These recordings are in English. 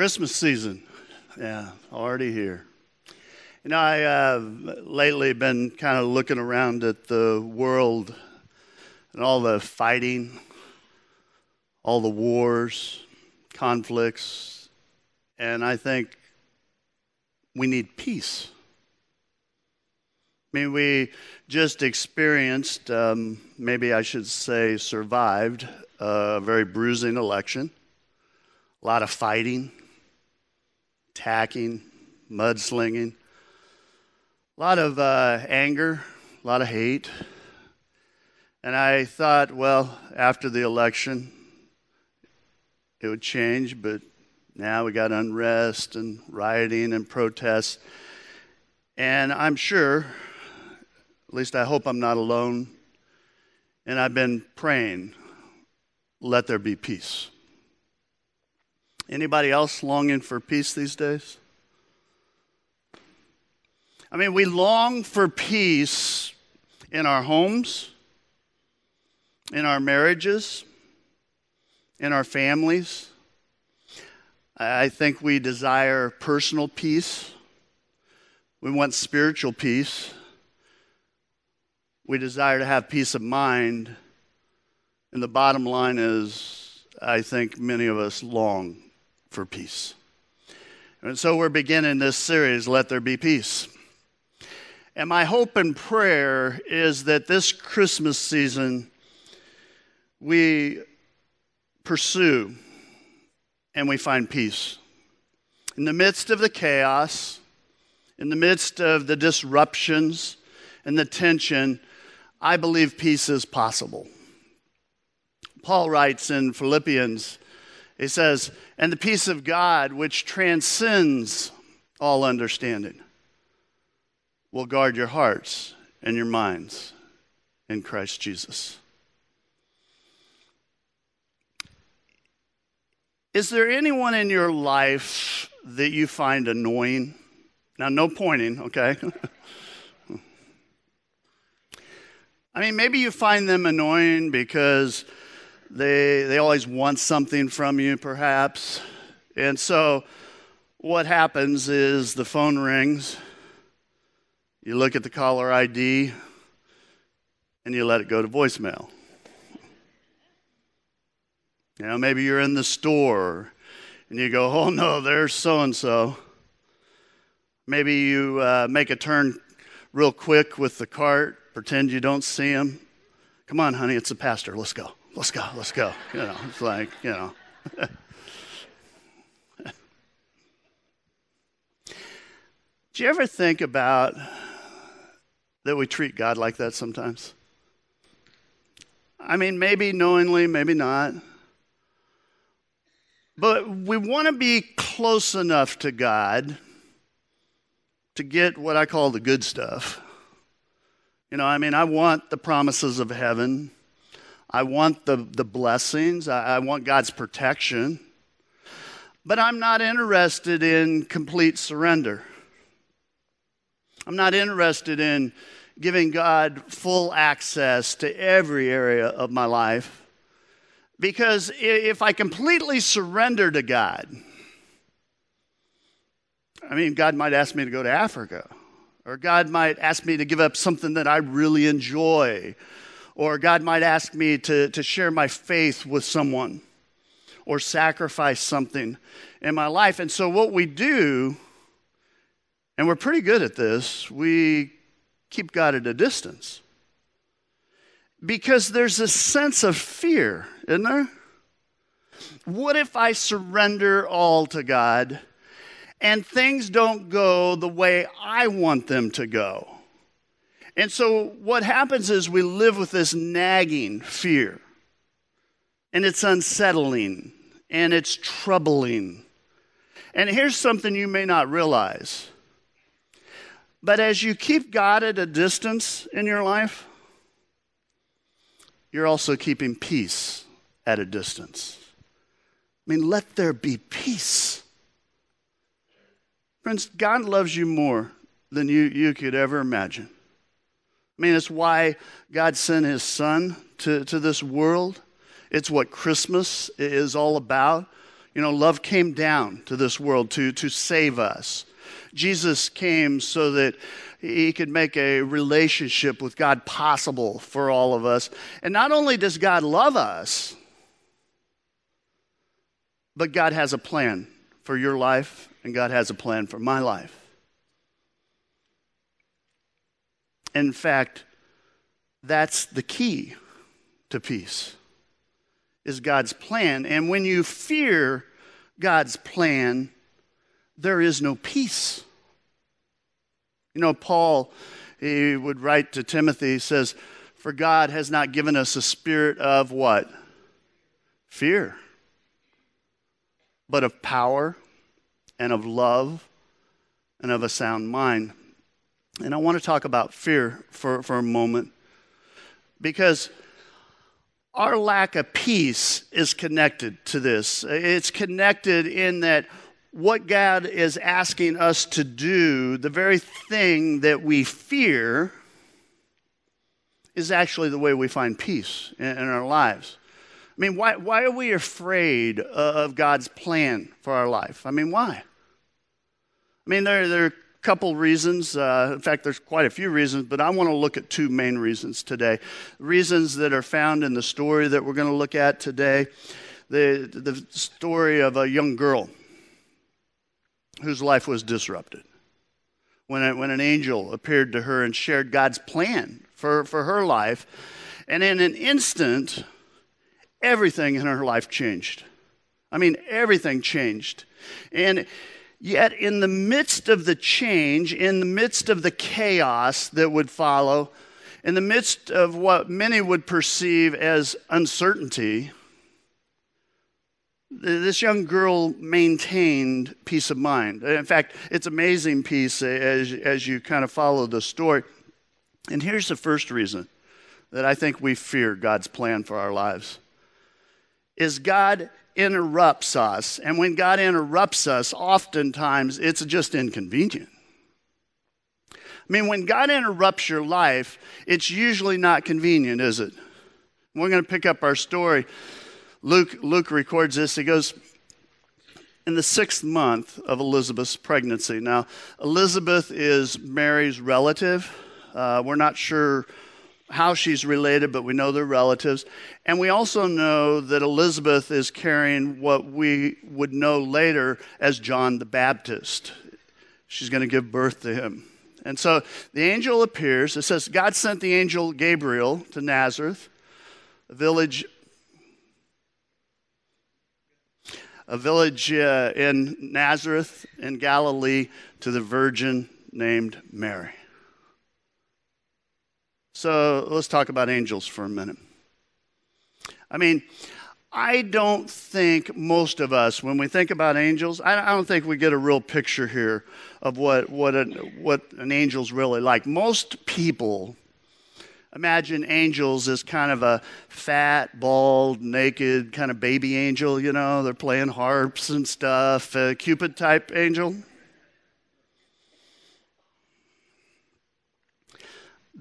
Christmas season, yeah, already here. You know, I lately been kind of looking around at the world and all the fighting, all the wars, conflicts, and I think we need peace. I mean, we just experienced, maybe I should say survived, a very bruising election. A lot of fighting, attacking, mudslinging, a lot of anger, a lot of hate. And I thought, well, after the election, it would change, but now we got unrest and rioting and protests. And I'm sure, at least I hope I'm not alone, and I've been praying, let there be peace. Anybody else longing for peace these days? I mean, we long for peace in our homes, in our marriages, in our families. I think we desire personal peace. We want spiritual peace. We desire to have peace of mind. And the bottom line is, I think many of us long for peace. And so we're beginning this series, Let There Be Peace. And my hope and prayer is that this Christmas season we pursue and we find peace. In the midst of the chaos, in the midst of the disruptions and the tension, I believe peace is possible. Paul writes in Philippians, he says, and the peace of God, which transcends all understanding, will guard your hearts and your minds in Christ Jesus. Is there anyone in your life that you find annoying? Now, no pointing, okay? I mean, maybe you find them annoying because They always want something from you, perhaps. And so what happens is the phone rings, you look at the caller ID, and you let it go to voicemail. You know, maybe you're in the store, and you go, oh no, there's so-and-so. Maybe you make a turn real quick with the cart, pretend you don't see him. Come on, honey, it's the pastor, let's go. Let's go. You know, it's like, you know. Do you ever think about that we treat God like that sometimes? I mean, maybe knowingly, maybe not. But we want to be close enough to God to get what I call the good stuff. You know, I mean, I want the promises of heaven. I want the blessings. I want God's protection. But I'm not interested in complete surrender. I'm not interested in giving God full access to every area of my life. Because if I completely surrender to God, I mean, God might ask me to go to Africa. Or God might ask me to give up something that I really enjoy. Or God might ask me to share my faith with someone or sacrifice something in my life. And so what we do, and we're pretty good at this, we keep God at a distance. Because there's a sense of fear, isn't there? What if I surrender all to God and things don't go the way I want them to go? And so what happens is we live with this nagging fear, and it's unsettling, and it's troubling. And here's something you may not realize, but as you keep God at a distance in your life, you're also keeping peace at a distance. I mean, let there be peace. Friends, God loves you more than you could ever imagine. I mean, it's why God sent his son to this world. It's what Christmas is all about. You know, love came down to this world to save us. Jesus came so that he could make a relationship with God possible for all of us. And not only does God love us, but God has a plan for your life, and God has a plan for my life. In fact, that's the key to peace, is God's plan. And when you fear God's plan, there is no peace. You know, Paul, he would write to Timothy, he says, "For God has not given us a spirit of what? Fear, but of power and of love and of a sound mind." And I want to talk about fear for a moment, because our lack of peace is connected to this. It's connected in that what God is asking us to do, the very thing that we fear, is actually the way we find peace in our lives. I mean, why are we afraid of God's plan for our life? I mean, why? I mean, there are a couple reasons. In fact, there's quite a few reasons, but I want to look at two main reasons today. Reasons that are found in the story that we're going to look at today. The story of a young girl whose life was disrupted when an angel appeared to her and shared God's plan for her life. And in an instant, everything in her life changed. I mean, everything changed. And yet in the midst of the change, in the midst of the chaos that would follow, in the midst of what many would perceive as uncertainty, this young girl maintained peace of mind. In fact, it's amazing peace as you kind of follow the story. And here's the first reason that I think we fear God's plan for our lives, is God interrupts us. And when God interrupts us, oftentimes it's just inconvenient. I mean, when God interrupts your life, it's usually not convenient, is it? We're going to pick up our story. Luke records this. He goes, in the 6th month of Elizabeth's pregnancy. Now, Elizabeth is Mary's relative. We're not sure how she's related, but we know they're relatives. And we also know that Elizabeth is carrying what we would know later as John the Baptist. She's going to give birth to him. And so the angel appears. It says, God sent the angel Gabriel to Nazareth, a village in Nazareth in Galilee, to the virgin named Mary. So let's talk about angels for a minute. I mean, I don't think most of us, when we think about angels, I don't think we get a real picture here of what an angel's really like. Most people imagine angels as kind of a fat, bald, naked kind of baby angel, you know. They're playing harps and stuff, a Cupid-type angel.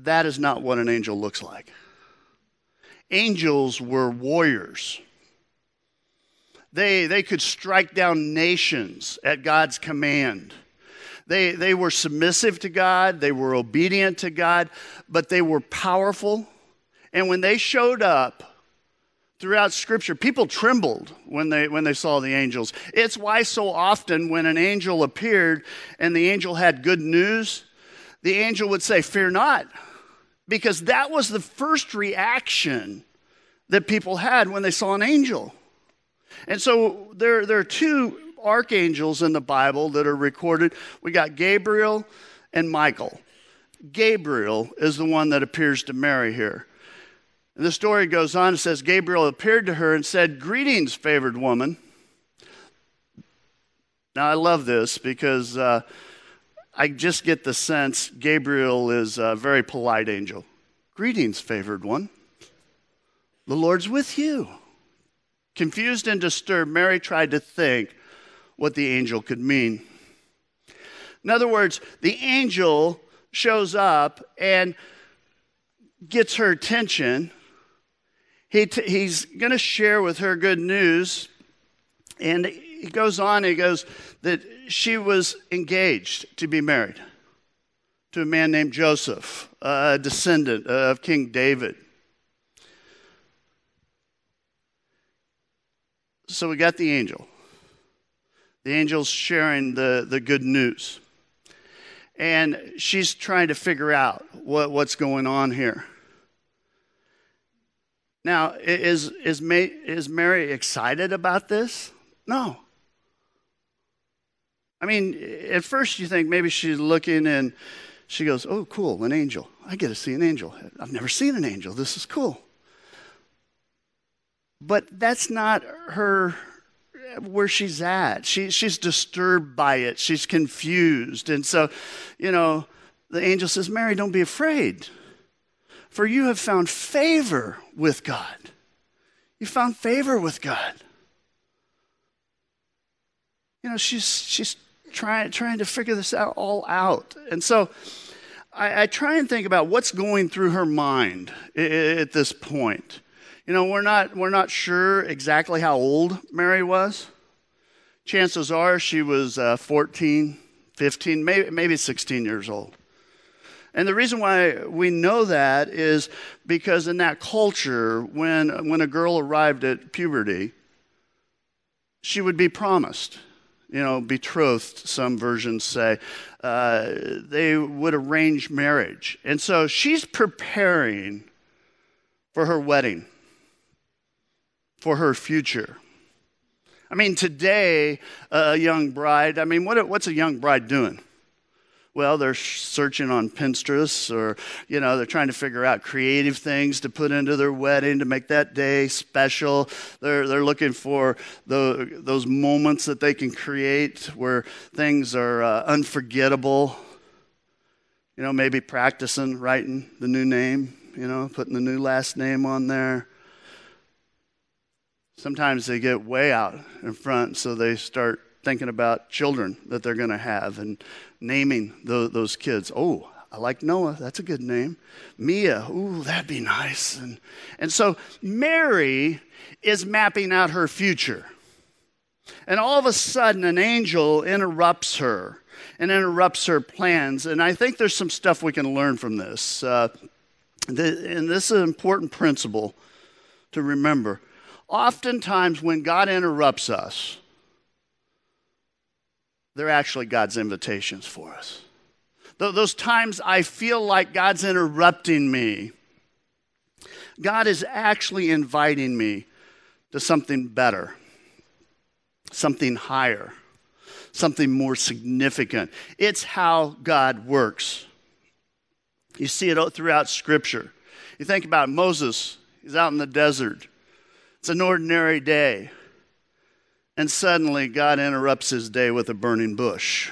That is not what an angel looks like. Angels were warriors. They could strike down nations at God's command. They were submissive to God, they were obedient to God, but they were powerful. And when they showed up throughout Scripture, people trembled when they saw the angels. It's why so often when an angel appeared and the angel had good news, the angel would say, "Fear not," because that was the first reaction that people had when they saw an angel. And so there are two archangels in the Bible that are recorded. We got Gabriel and Michael. Gabriel is the one that appears to Mary here. And the story goes on. It says, Gabriel appeared to her and said, "Greetings, favored woman." Now, I love this because I just get the sense Gabriel is a very polite angel. "Greetings, favored one. The Lord's with you." Confused and disturbed, Mary tried to think what the angel could mean. In other words, the angel shows up and gets her attention. He's going to share with her good news, and he goes on, he goes that she was engaged to be married to a man named Joseph, a descendant of King David. So we got the angel. The angel's sharing the good news. And she's trying to figure out what's going on here. Now, is Mary excited about this? No. I mean, at first you think maybe she's looking and she goes, oh, cool, an angel. I get to see an angel. I've never seen an angel. This is cool. But that's not her... where she's at. She's disturbed by it. She's confused. And so, the angel says, Mary, don't be afraid, for you have found favor with God. You found favor with God. She's trying to figure this out all out. And so I try and think about what's going through her mind at this point. We're not sure exactly how old Mary was. Chances are she was 14, 15, maybe 16 years old. And the reason why we know that is because in that culture, when a girl arrived at puberty, she would be promised, betrothed, some versions say. They would arrange marriage. And so she's preparing for her wedding, for her future. I mean, today, a young bride, what's a young bride doing? Well, they're searching on Pinterest or, they're trying to figure out creative things to put into their wedding to make that day special. They're looking for those moments that they can create where things are unforgettable. Maybe practicing writing the new name, putting the new last name on there. Sometimes they get way out in front, so they start thinking about children that they're going to have and naming those kids. Oh, I like Noah. That's a good name. Mia. Ooh, that'd be nice. And so Mary is mapping out her future. And all of a sudden, an angel interrupts her and interrupts her plans. And I think there's some stuff we can learn from this. And this is an important principle to remember. Oftentimes, when God interrupts us, they're actually God's invitations for us. Those times I feel like God's interrupting me, God is actually inviting me to something better, something higher, something more significant. It's how God works. You see it throughout Scripture. You think about Moses. He's out in the desert. It's an ordinary day, and suddenly God interrupts his day with a burning bush.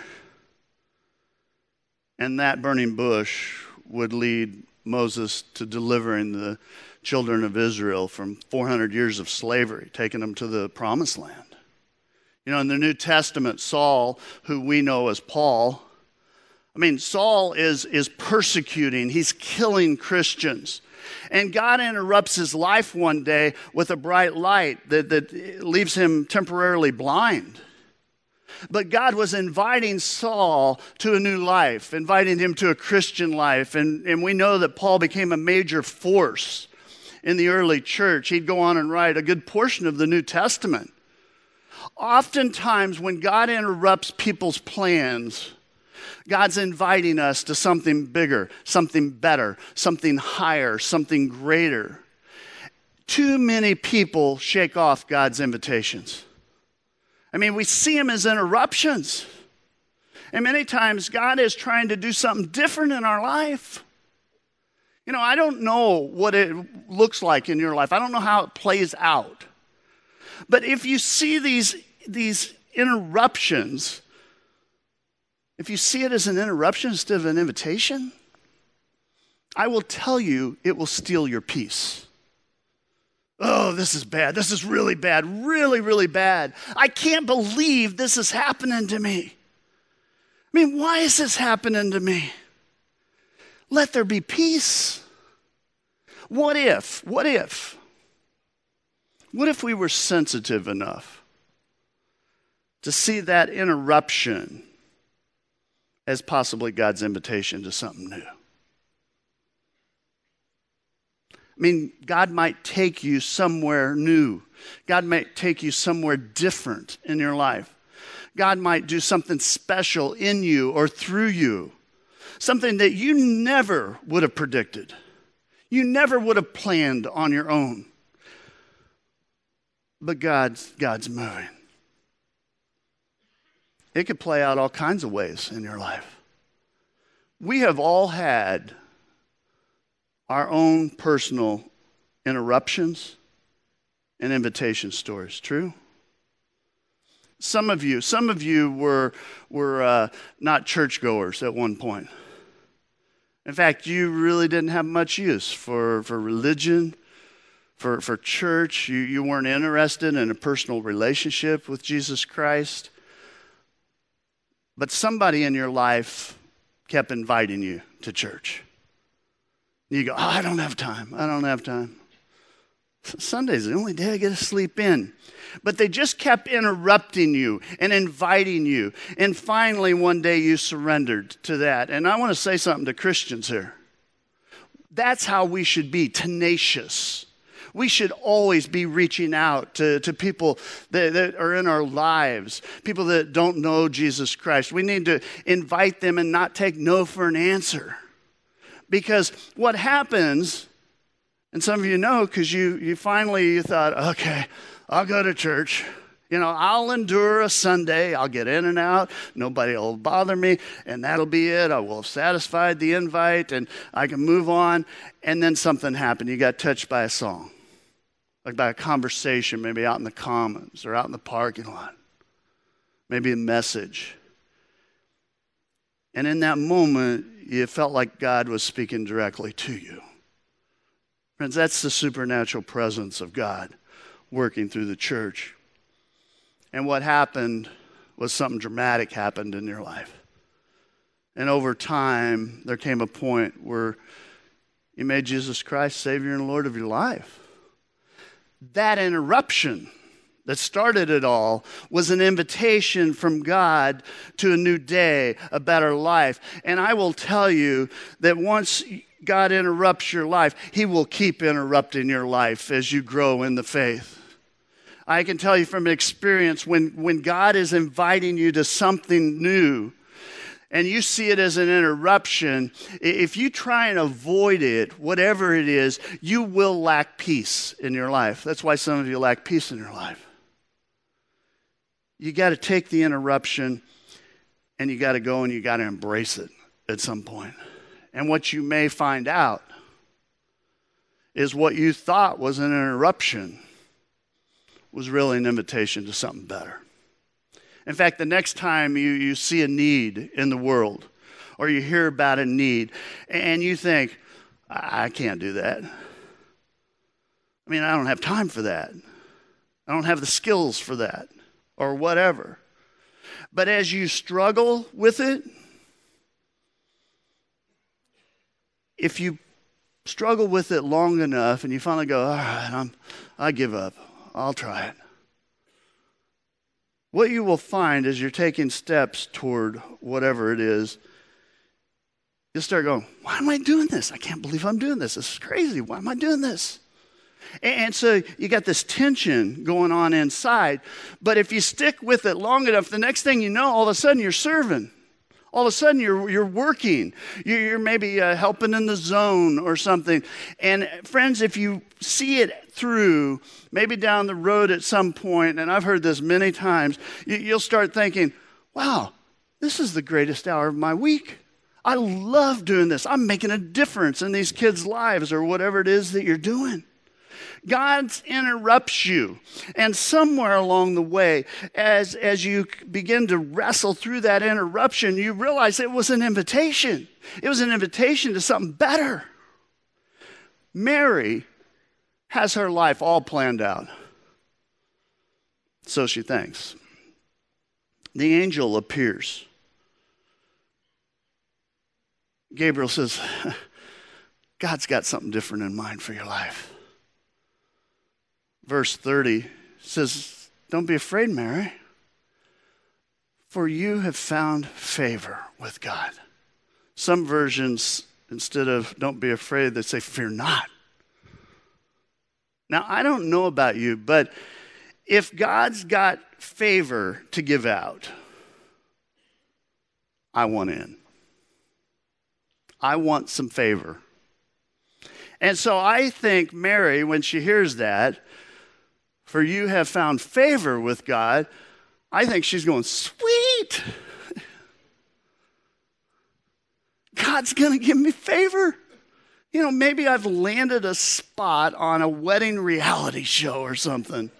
And that burning bush would lead Moses to delivering the children of Israel from 400 years of slavery, taking them to the promised land. In the New Testament, Saul, who we know as Paul, Saul is persecuting, he's killing Christians. And God interrupts his life one day with a bright light that leaves him temporarily blind. But God was inviting Saul to a new life, inviting him to a Christian life. And we know that Paul became a major force in the early church. He'd go on and write a good portion of the New Testament. Oftentimes, when God interrupts people's plans, God's inviting us to something bigger, something better, something higher, something greater. Too many people shake off God's invitations. We see them as interruptions. And many times God is trying to do something different in our life. I don't know what it looks like in your life. I don't know how it plays out. But if you see these interruptions, if you see it as an interruption instead of an invitation, I will tell you it will steal your peace. Oh, this is bad. This is really bad. Really, really bad. I can't believe this is happening to me. Why is this happening to me? Let there be peace. What if we were sensitive enough to see that interruption as possibly God's invitation to something new. I mean, God might take you somewhere new. God might take you somewhere different in your life. God might do something special in you or through you, something that you never would have predicted. You never would have planned on your own. But God's moving. It could play out all kinds of ways in your life. We have all had our own personal interruptions and invitation stories, true? Some of you were not churchgoers at one point. In fact, you really didn't have much use for religion, for church. You weren't interested in a personal relationship with Jesus Christ. But somebody in your life kept inviting you to church. You go, oh, I don't have time. Sunday's the only day I get to sleep in. But they just kept interrupting you and inviting you. And finally, one day you surrendered to that. And I want to say something to Christians here. That's how we should be, tenacious. We should always be reaching out to people that are in our lives, people that don't know Jesus Christ. We need to invite them and not take no for an answer. Because what happens, and some of you know, because you finally thought, okay, I'll go to church. You know, I'll endure a Sunday. I'll get in and out. Nobody will bother me, and that'll be it. I will have satisfied the invite, and I can move on. And then something happened. You got touched by a song, like by a conversation, maybe out in the commons or out in the parking lot, maybe a message. And in that moment, you felt like God was speaking directly to you. Friends, that's the supernatural presence of God working through the church. And what happened was something dramatic happened in your life. And over time, there came a point where you made Jesus Christ Savior and Lord of your life. That interruption that started it all was an invitation from God to a new day, a better life. And I will tell you that once God interrupts your life, he will keep interrupting your life as you grow in the faith. I can tell you from experience, when God is inviting you to something new and you see it as an interruption, if you try and avoid it, whatever it is, you will lack peace in your life. That's why some of you lack peace in your life. You got to take the interruption and you got to go and you got to embrace it at some point. And what you may find out is what you thought was an interruption was really an invitation to something better. In fact, the next time you see a need in the world or you hear about a need and you think, I can't do that. I mean, I don't have time for that. I don't have the skills for that or whatever. But as you struggle with it, if you struggle with it long enough and you finally go, all right, I give up, I'll try it. What you will find as you're taking steps toward whatever it is, you'll start going, why am I doing this? I can't believe I'm doing this. This is crazy. Why am I doing this? And so you got this tension going on inside. But if you stick with it long enough, the next thing you know, all of a sudden you're serving. All of a sudden, you're working. You're maybe helping in the zone or something. And friends, if you see it through, maybe down the road at some point, and I've heard this many times, you'll start thinking, wow, this is the greatest hour of my week. I love doing this. I'm making a difference in these kids' lives or whatever it is that you're doing. God interrupts you. And somewhere along the way, as you begin to wrestle through that interruption, you realize it was an invitation. It was an invitation to something better. Mary has her life all planned out. So she thinks. The angel appears. Gabriel says, God's got something different in mind for your life. Verse 30 says, don't be afraid, Mary, for you have found favor with God. Some versions, instead of don't be afraid, they say fear not. Now, I don't know about you, but if God's got favor to give out, I want in. I want some favor. And so I think Mary, when she hears that, for you have found favor with God, I think she's going, sweet. God's going to give me favor. You know, maybe I've landed a spot on a wedding reality show or something.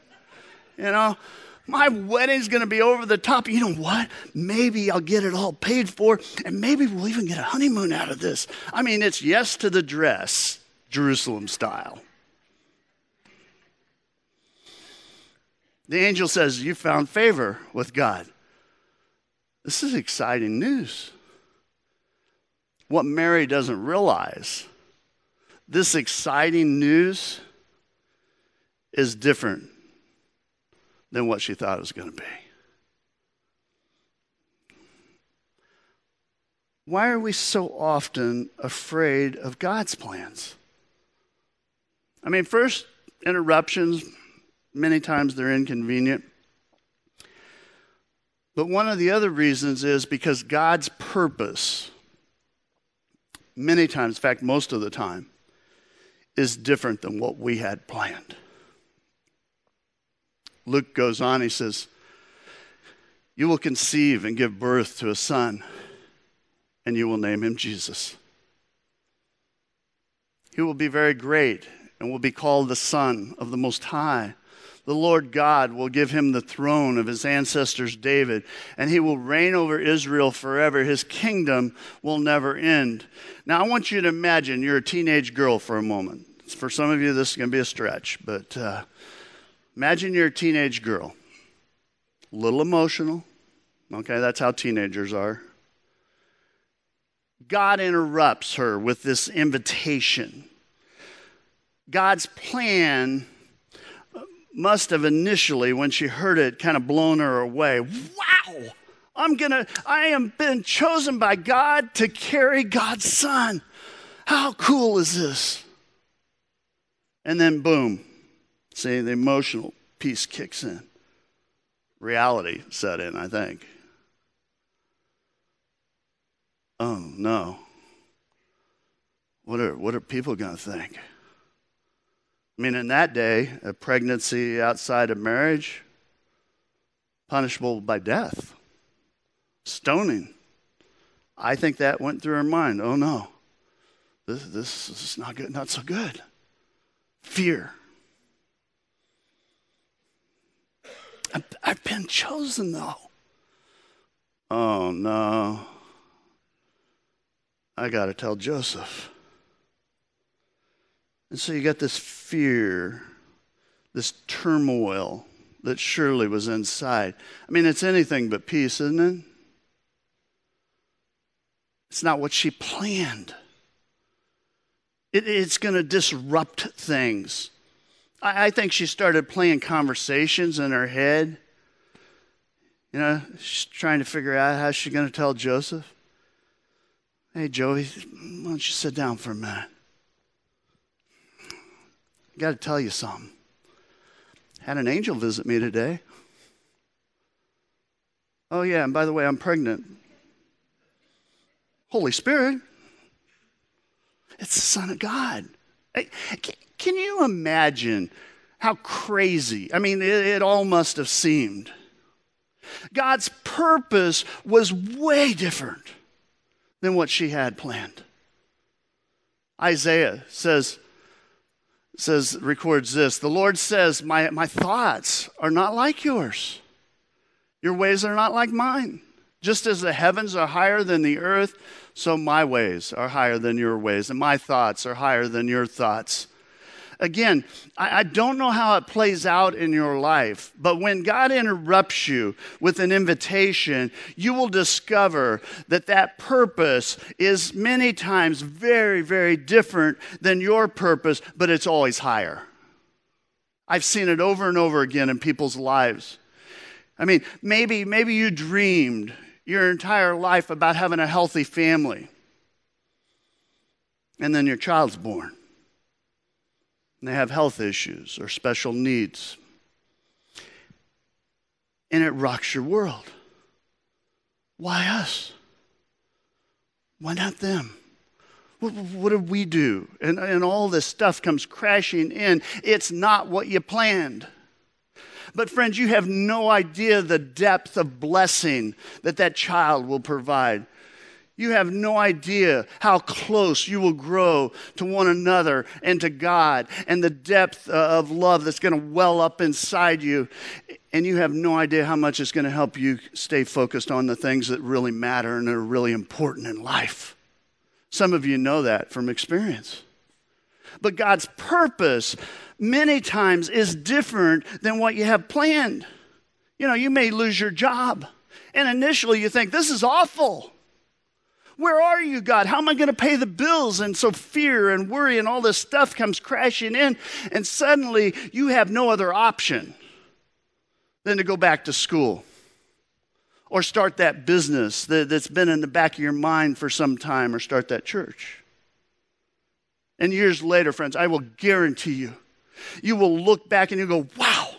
You know, my wedding's going to be over the top. You know what? Maybe I'll get it all paid for, and maybe we'll even get a honeymoon out of this. I mean, it's yes to the dress, Jerusalem style. The angel says, you found favor with God. This is exciting news. What Mary doesn't realize, this exciting news is different than what she thought it was going to be. Why are we so often afraid of God's plans? I mean, first, interruptions, many times they're inconvenient. But one of the other reasons is because God's purpose, many times, in fact, most of the time, is different than what we had planned. Luke goes on, he says, you will conceive and give birth to a son, and you will name him Jesus. He will be very great and will be called the Son of the Most High. The Lord God will give him the throne of his ancestors David, and he will reign over Israel forever. His kingdom will never end. Now, I want you to imagine you're a teenage girl for a moment. For some of you, this is going to be a stretch, but imagine you're a teenage girl. A little emotional. Okay, that's how teenagers are. God interrupts her with this invitation. God's plan must have initially, when she heard it, kind of blown her away. Wow! I am been chosen by God to carry God's son. How cool is this? And then boom. See, the emotional piece kicks in. Reality set in, I think. Oh no. What are people gonna think? I mean, in that day, a pregnancy outside of marriage, punishable by death, stoning. I think that went through her mind. Oh, no, this is not good, not so good. Fear. I've been chosen, though. Oh, no. I got to tell Joseph. And so you got this fear, this turmoil that surely was inside. I mean, it's anything but peace, isn't it? It's not what she planned. It's going to disrupt things. I think she started playing conversations in her head. You know, she's trying to figure out how she's going to tell Joseph. Hey, Joey, why don't you sit down for a minute? I got to tell you something. Had an angel visit me today. Oh, yeah, and by the way, I'm pregnant. Holy Spirit. It's the Son of God. Can you imagine how crazy? I mean, it all must have seemed. God's purpose was way different than what she had planned. Isaiah records this. The Lord says, my thoughts are not like yours. Your ways are not like mine. Just as the heavens are higher than the earth, so my ways are higher than your ways, and my thoughts are higher than your thoughts. Again, I don't know how it plays out in your life, but when God interrupts you with an invitation, you will discover that purpose is many times very, very different than your purpose, but it's always higher. I've seen it over and over again in people's lives. I mean, maybe you dreamed your entire life about having a healthy family, and then your child's born, and they have health issues or special needs, and it rocks your world. Why us? Why not them? What did we do? And all this stuff comes crashing in. It's not what you planned. But friends, you have no idea the depth of blessing that child will provide. You have no idea how close you will grow to one another and to God, and the depth of love that's going to well up inside you. And you have no idea how much it's going to help you stay focused on the things that really matter and are really important in life. Some of you know that from experience. But God's purpose many times is different than what you have planned. You know, you may lose your job. And initially you think, this is awful. Where are you, God? How am I going to pay the bills? And so fear and worry and all this stuff comes crashing in. And suddenly you have no other option than to go back to school or start that business that's been in the back of your mind for some time, or start that church. And years later, friends, I will guarantee you, you will look back and you go, wow,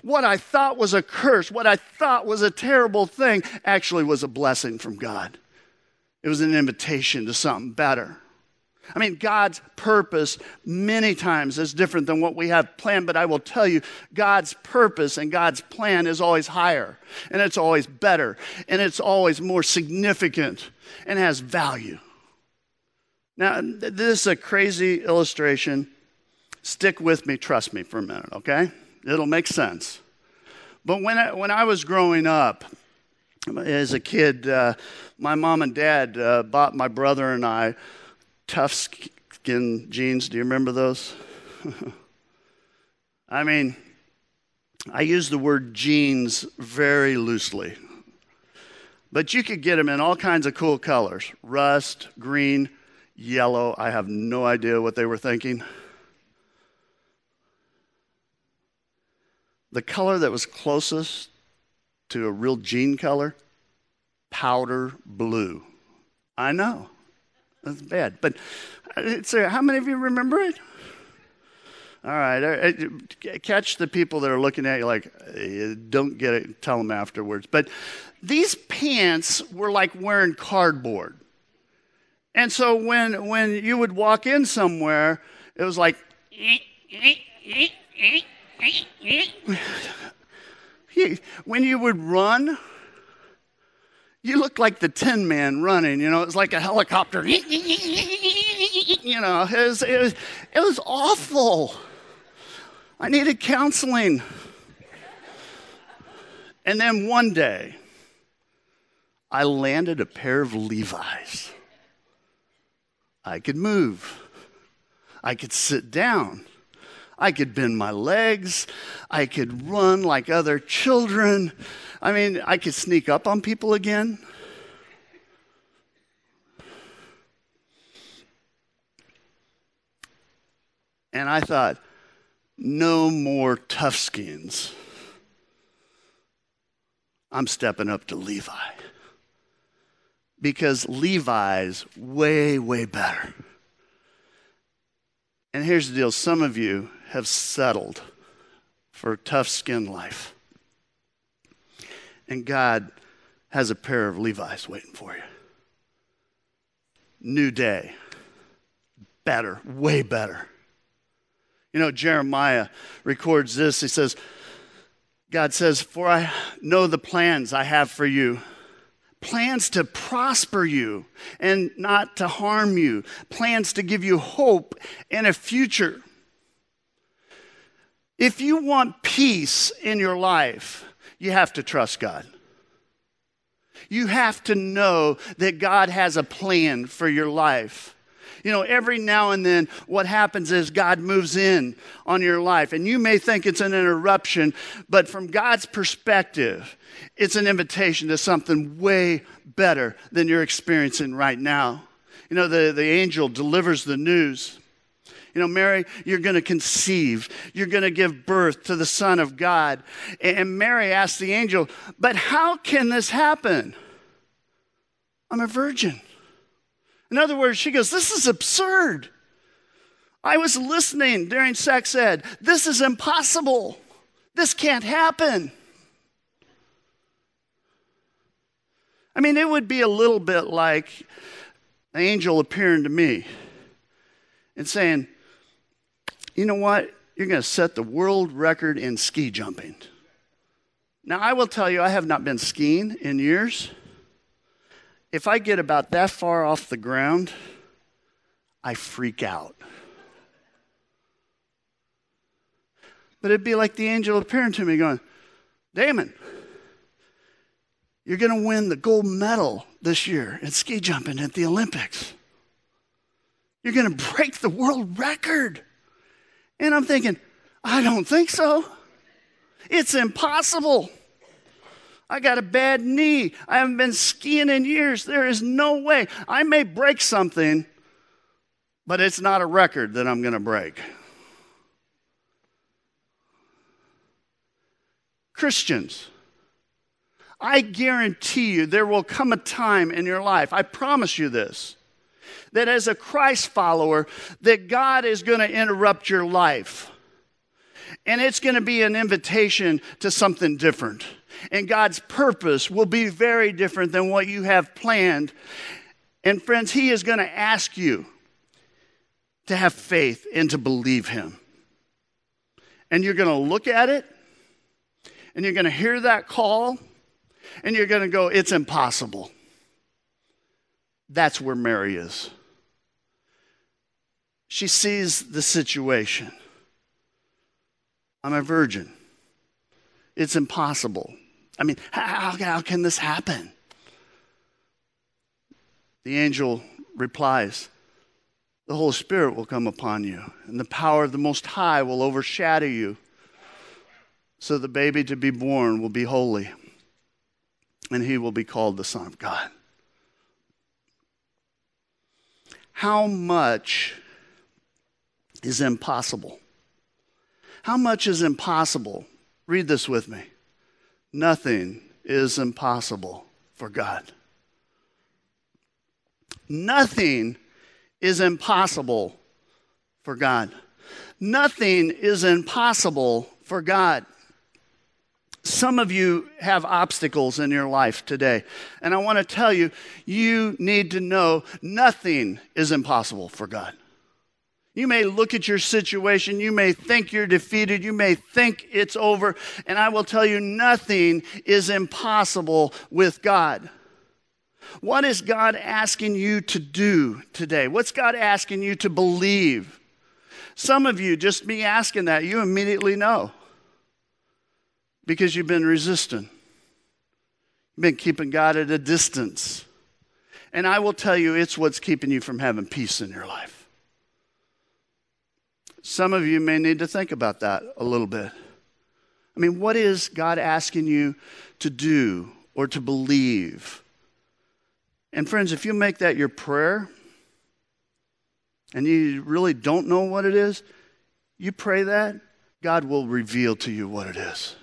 what I thought was a curse, what I thought was a terrible thing, actually was a blessing from God. It was an invitation to something better. I mean, God's purpose many times is different than what we have planned, but I will tell you, God's purpose and God's plan is always higher, and it's always better, and it's always more significant and has value. Now, this is a crazy illustration. Stick with me, trust me for a minute, okay? It'll make sense. But when I was growing up, as a kid, my mom and dad bought my brother and I Tough Skin jeans. Do you remember those? I mean, I use the word jeans very loosely. But you could get them in all kinds of cool colors. Rust, green, yellow. I have no idea what they were thinking. The color that was closest to a real jean color, powder blue. I know. That's bad. But so how many of you remember it? All right. Catch the people that are looking at you like, don't get it. Tell them afterwards. But these pants were like wearing cardboard. And so when you would walk in somewhere, it was like, when you would run, you looked like the Tin Man running, you know. It was like a helicopter. You know, it was awful. I needed counseling. And then one day, I landed a pair of Levi's. I could move. I could sit down. I could bend my legs. I could run like other children. I mean, I could sneak up on people again. And I thought, no more Tough Skins. I'm stepping up to Levi. Because Levi's way, way better. And here's the deal. Some of you have settled for Tough Skin life. And God has a pair of Levi's waiting for you. New day. Better. Way better. You know, Jeremiah records this. He says, God says, "For I know the plans I have for you. Plans to prosper you and not to harm you. Plans to give you hope and a future." If you want peace in your life, you have to trust God. You have to know that God has a plan for your life. You know, every now and then what happens is God moves in on your life. And you may think it's an interruption, but from God's perspective, it's an invitation to something way better than you're experiencing right now. You know, the angel delivers the news. you know, Mary, you're going to conceive. You're going to give birth to the Son of God. And Mary asked the angel, but how can this happen? I'm a virgin. In other words, she goes, this is absurd. I was listening during sex ed. This is impossible. This can't happen. I mean, it would be a little bit like an angel appearing to me and saying, you know what? You're going to set the world record in ski jumping. Now, I will tell you, I have not been skiing in years. If I get about that far off the ground, I freak out. But it'd be like the angel appearing to me going, Damon, you're going to win the gold medal this year in ski jumping at the Olympics. You're going to break the world record. And I'm thinking, I don't think so. It's impossible. I got a bad knee. I haven't been skiing in years. There is no way. I may break something, but it's not a record that I'm going to break. Christians, I guarantee you there will come a time in your life, I promise you this, that as a Christ follower, that God is going to interrupt your life. And it's going to be an invitation to something different. And God's purpose will be very different than what you have planned. And friends, He is going to ask you to have faith and to believe Him. And you're going to look at it. And you're going to hear that call, and you're going to go, it's impossible. That's where Mary is. She sees the situation. I'm a virgin. It's impossible. I mean, how can this happen? The angel replies, the Holy Spirit will come upon you, and the power of the Most High will overshadow you. So the baby to be born will be holy, and He will be called the Son of God. How much is impossible? How much is impossible? Read this with me. Nothing is impossible for God. Nothing is impossible for God. Nothing is impossible for God. Some of you have obstacles in your life today. And I want to tell you, you need to know nothing is impossible for God. You may look at your situation. You may think you're defeated. You may think it's over. And I will tell you, nothing is impossible with God. What is God asking you to do today? What's God asking you to believe? Some of you, just me asking that, you immediately know. Because you've been resisting. You've been keeping God at a distance. And I will tell you, it's what's keeping you from having peace in your life. Some of you may need to think about that a little bit. I mean, what is God asking you to do or to believe? And friends, if you make that your prayer, and you really don't know what it is, you pray that, God will reveal to you what it is.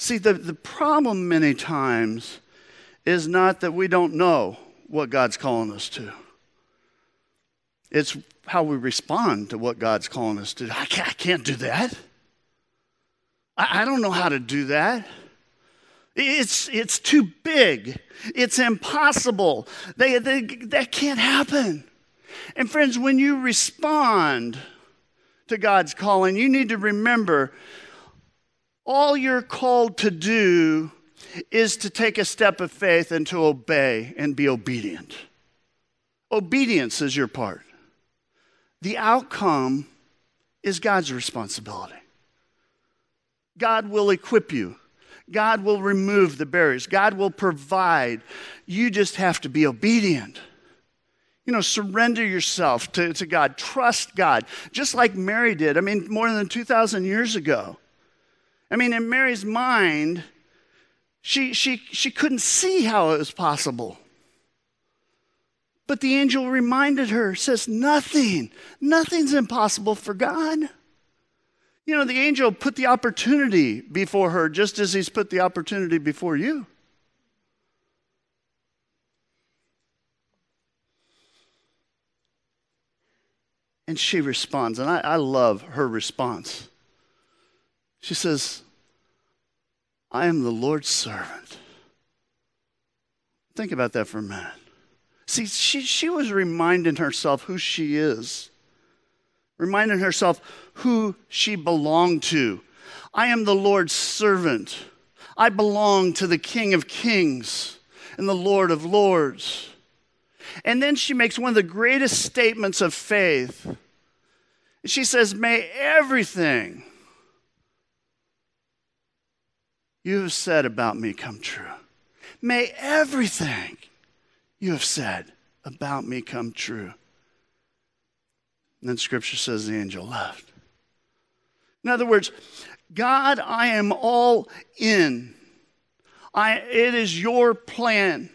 See, the problem many times is not that we don't know what God's calling us to. It's how we respond to what God's calling us to. I can't do that. I don't know how to do that. It's too big. It's impossible. That can't happen. And friends, when you respond to God's calling, you need to remember all you're called to do is to take a step of faith and to obey and be obedient. Obedience is your part. The outcome is God's responsibility. God will equip you. God will remove the barriers. God will provide. You just have to be obedient. You know, surrender yourself to God. Trust God, just like Mary did. I mean, more than 2,000 years ago. I mean, in Mary's mind, she couldn't see how it was possible. But the angel reminded her, says, nothing's impossible for God. You know, the angel put the opportunity before her just as he's put the opportunity before you. And she responds, and I love her response. She says, I am the Lord's servant. Think about that for a minute. See, she was reminding herself who she is, reminding herself who she belonged to. I am the Lord's servant. I belong to the King of Kings and the Lord of Lords. And then she makes one of the greatest statements of faith. She says, may everything you have said about me come true. May everything you have said about me come true. And then Scripture says the angel left. In other words, God, I am all in. It is your plan.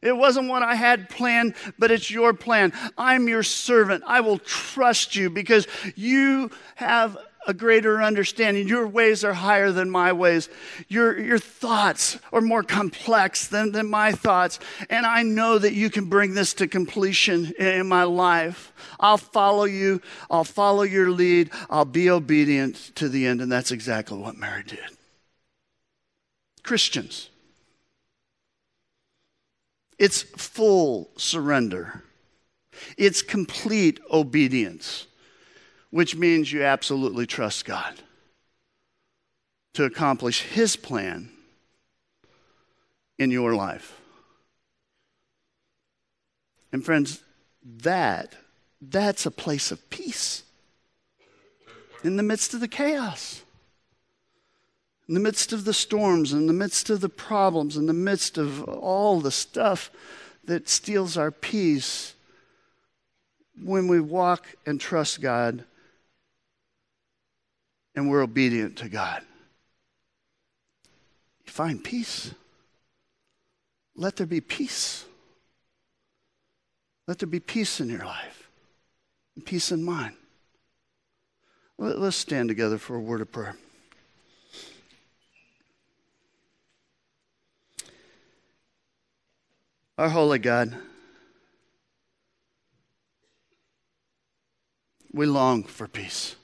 It wasn't what I had planned, but it's your plan. I'm your servant. I will trust you because you have a greater understanding. Your ways are higher than my ways. Your thoughts are more complex than my thoughts. And I know that you can bring this to completion in my life. I'll follow you. I'll follow your lead. I'll be obedient to the end. And that's exactly what Mary did. Christians, it's full surrender. It's complete obedience, which means you absolutely trust God to accomplish His plan in your life. And friends, that's a place of peace in the midst of the chaos, in the midst of the storms, in the midst of the problems, in the midst of all the stuff that steals our peace when we walk and trust God. And we're obedient to God. You find peace. Let there be peace. Let there be peace in your life. And peace in mine. Let's stand together for a word of prayer. Our holy God, we long for peace.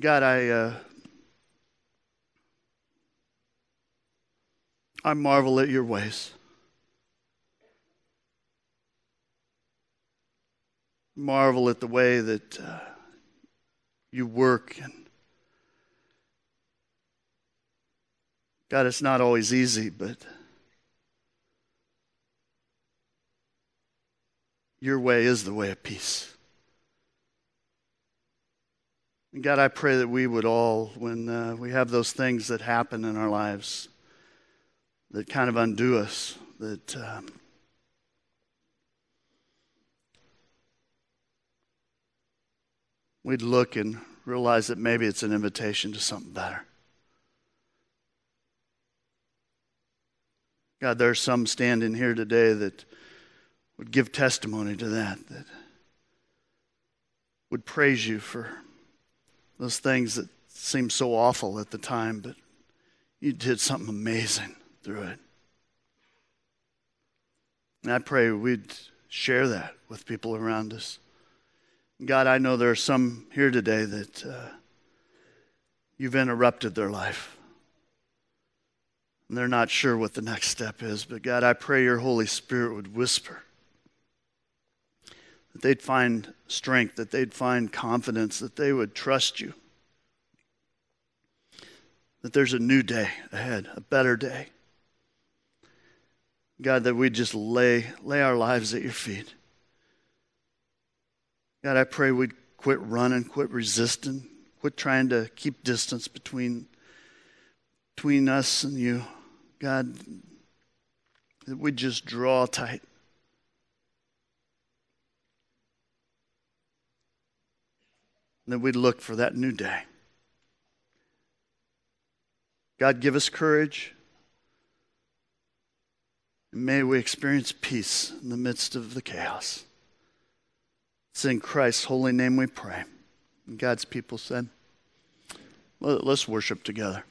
God, I marvel at your ways. Marvel at the way that you work. And God, it's not always easy, but your way is the way of peace. And God, I pray that we would all, when we have those things that happen in our lives that kind of undo us, that we'd look and realize that maybe it's an invitation to something better. God, there are some standing here today that would give testimony to that would praise you for those things that seemed so awful at the time, but you did something amazing through it. And I pray we'd share that with people around us. God, I know there are some here today that you've interrupted their life. And they're not sure what the next step is, but God, I pray your Holy Spirit would whisper, that they'd find strength, that they'd find confidence, that they would trust you, that there's a new day ahead, a better day. God, that we just lay our lives at your feet. God, I pray we'd quit running, quit resisting, quit trying to keep distance between us and you. God, that we'd just draw tight. And then we'd look for that new day. God, give us courage. And may we experience peace in the midst of the chaos. It's in Christ's holy name we pray. And God's people said, let's worship together.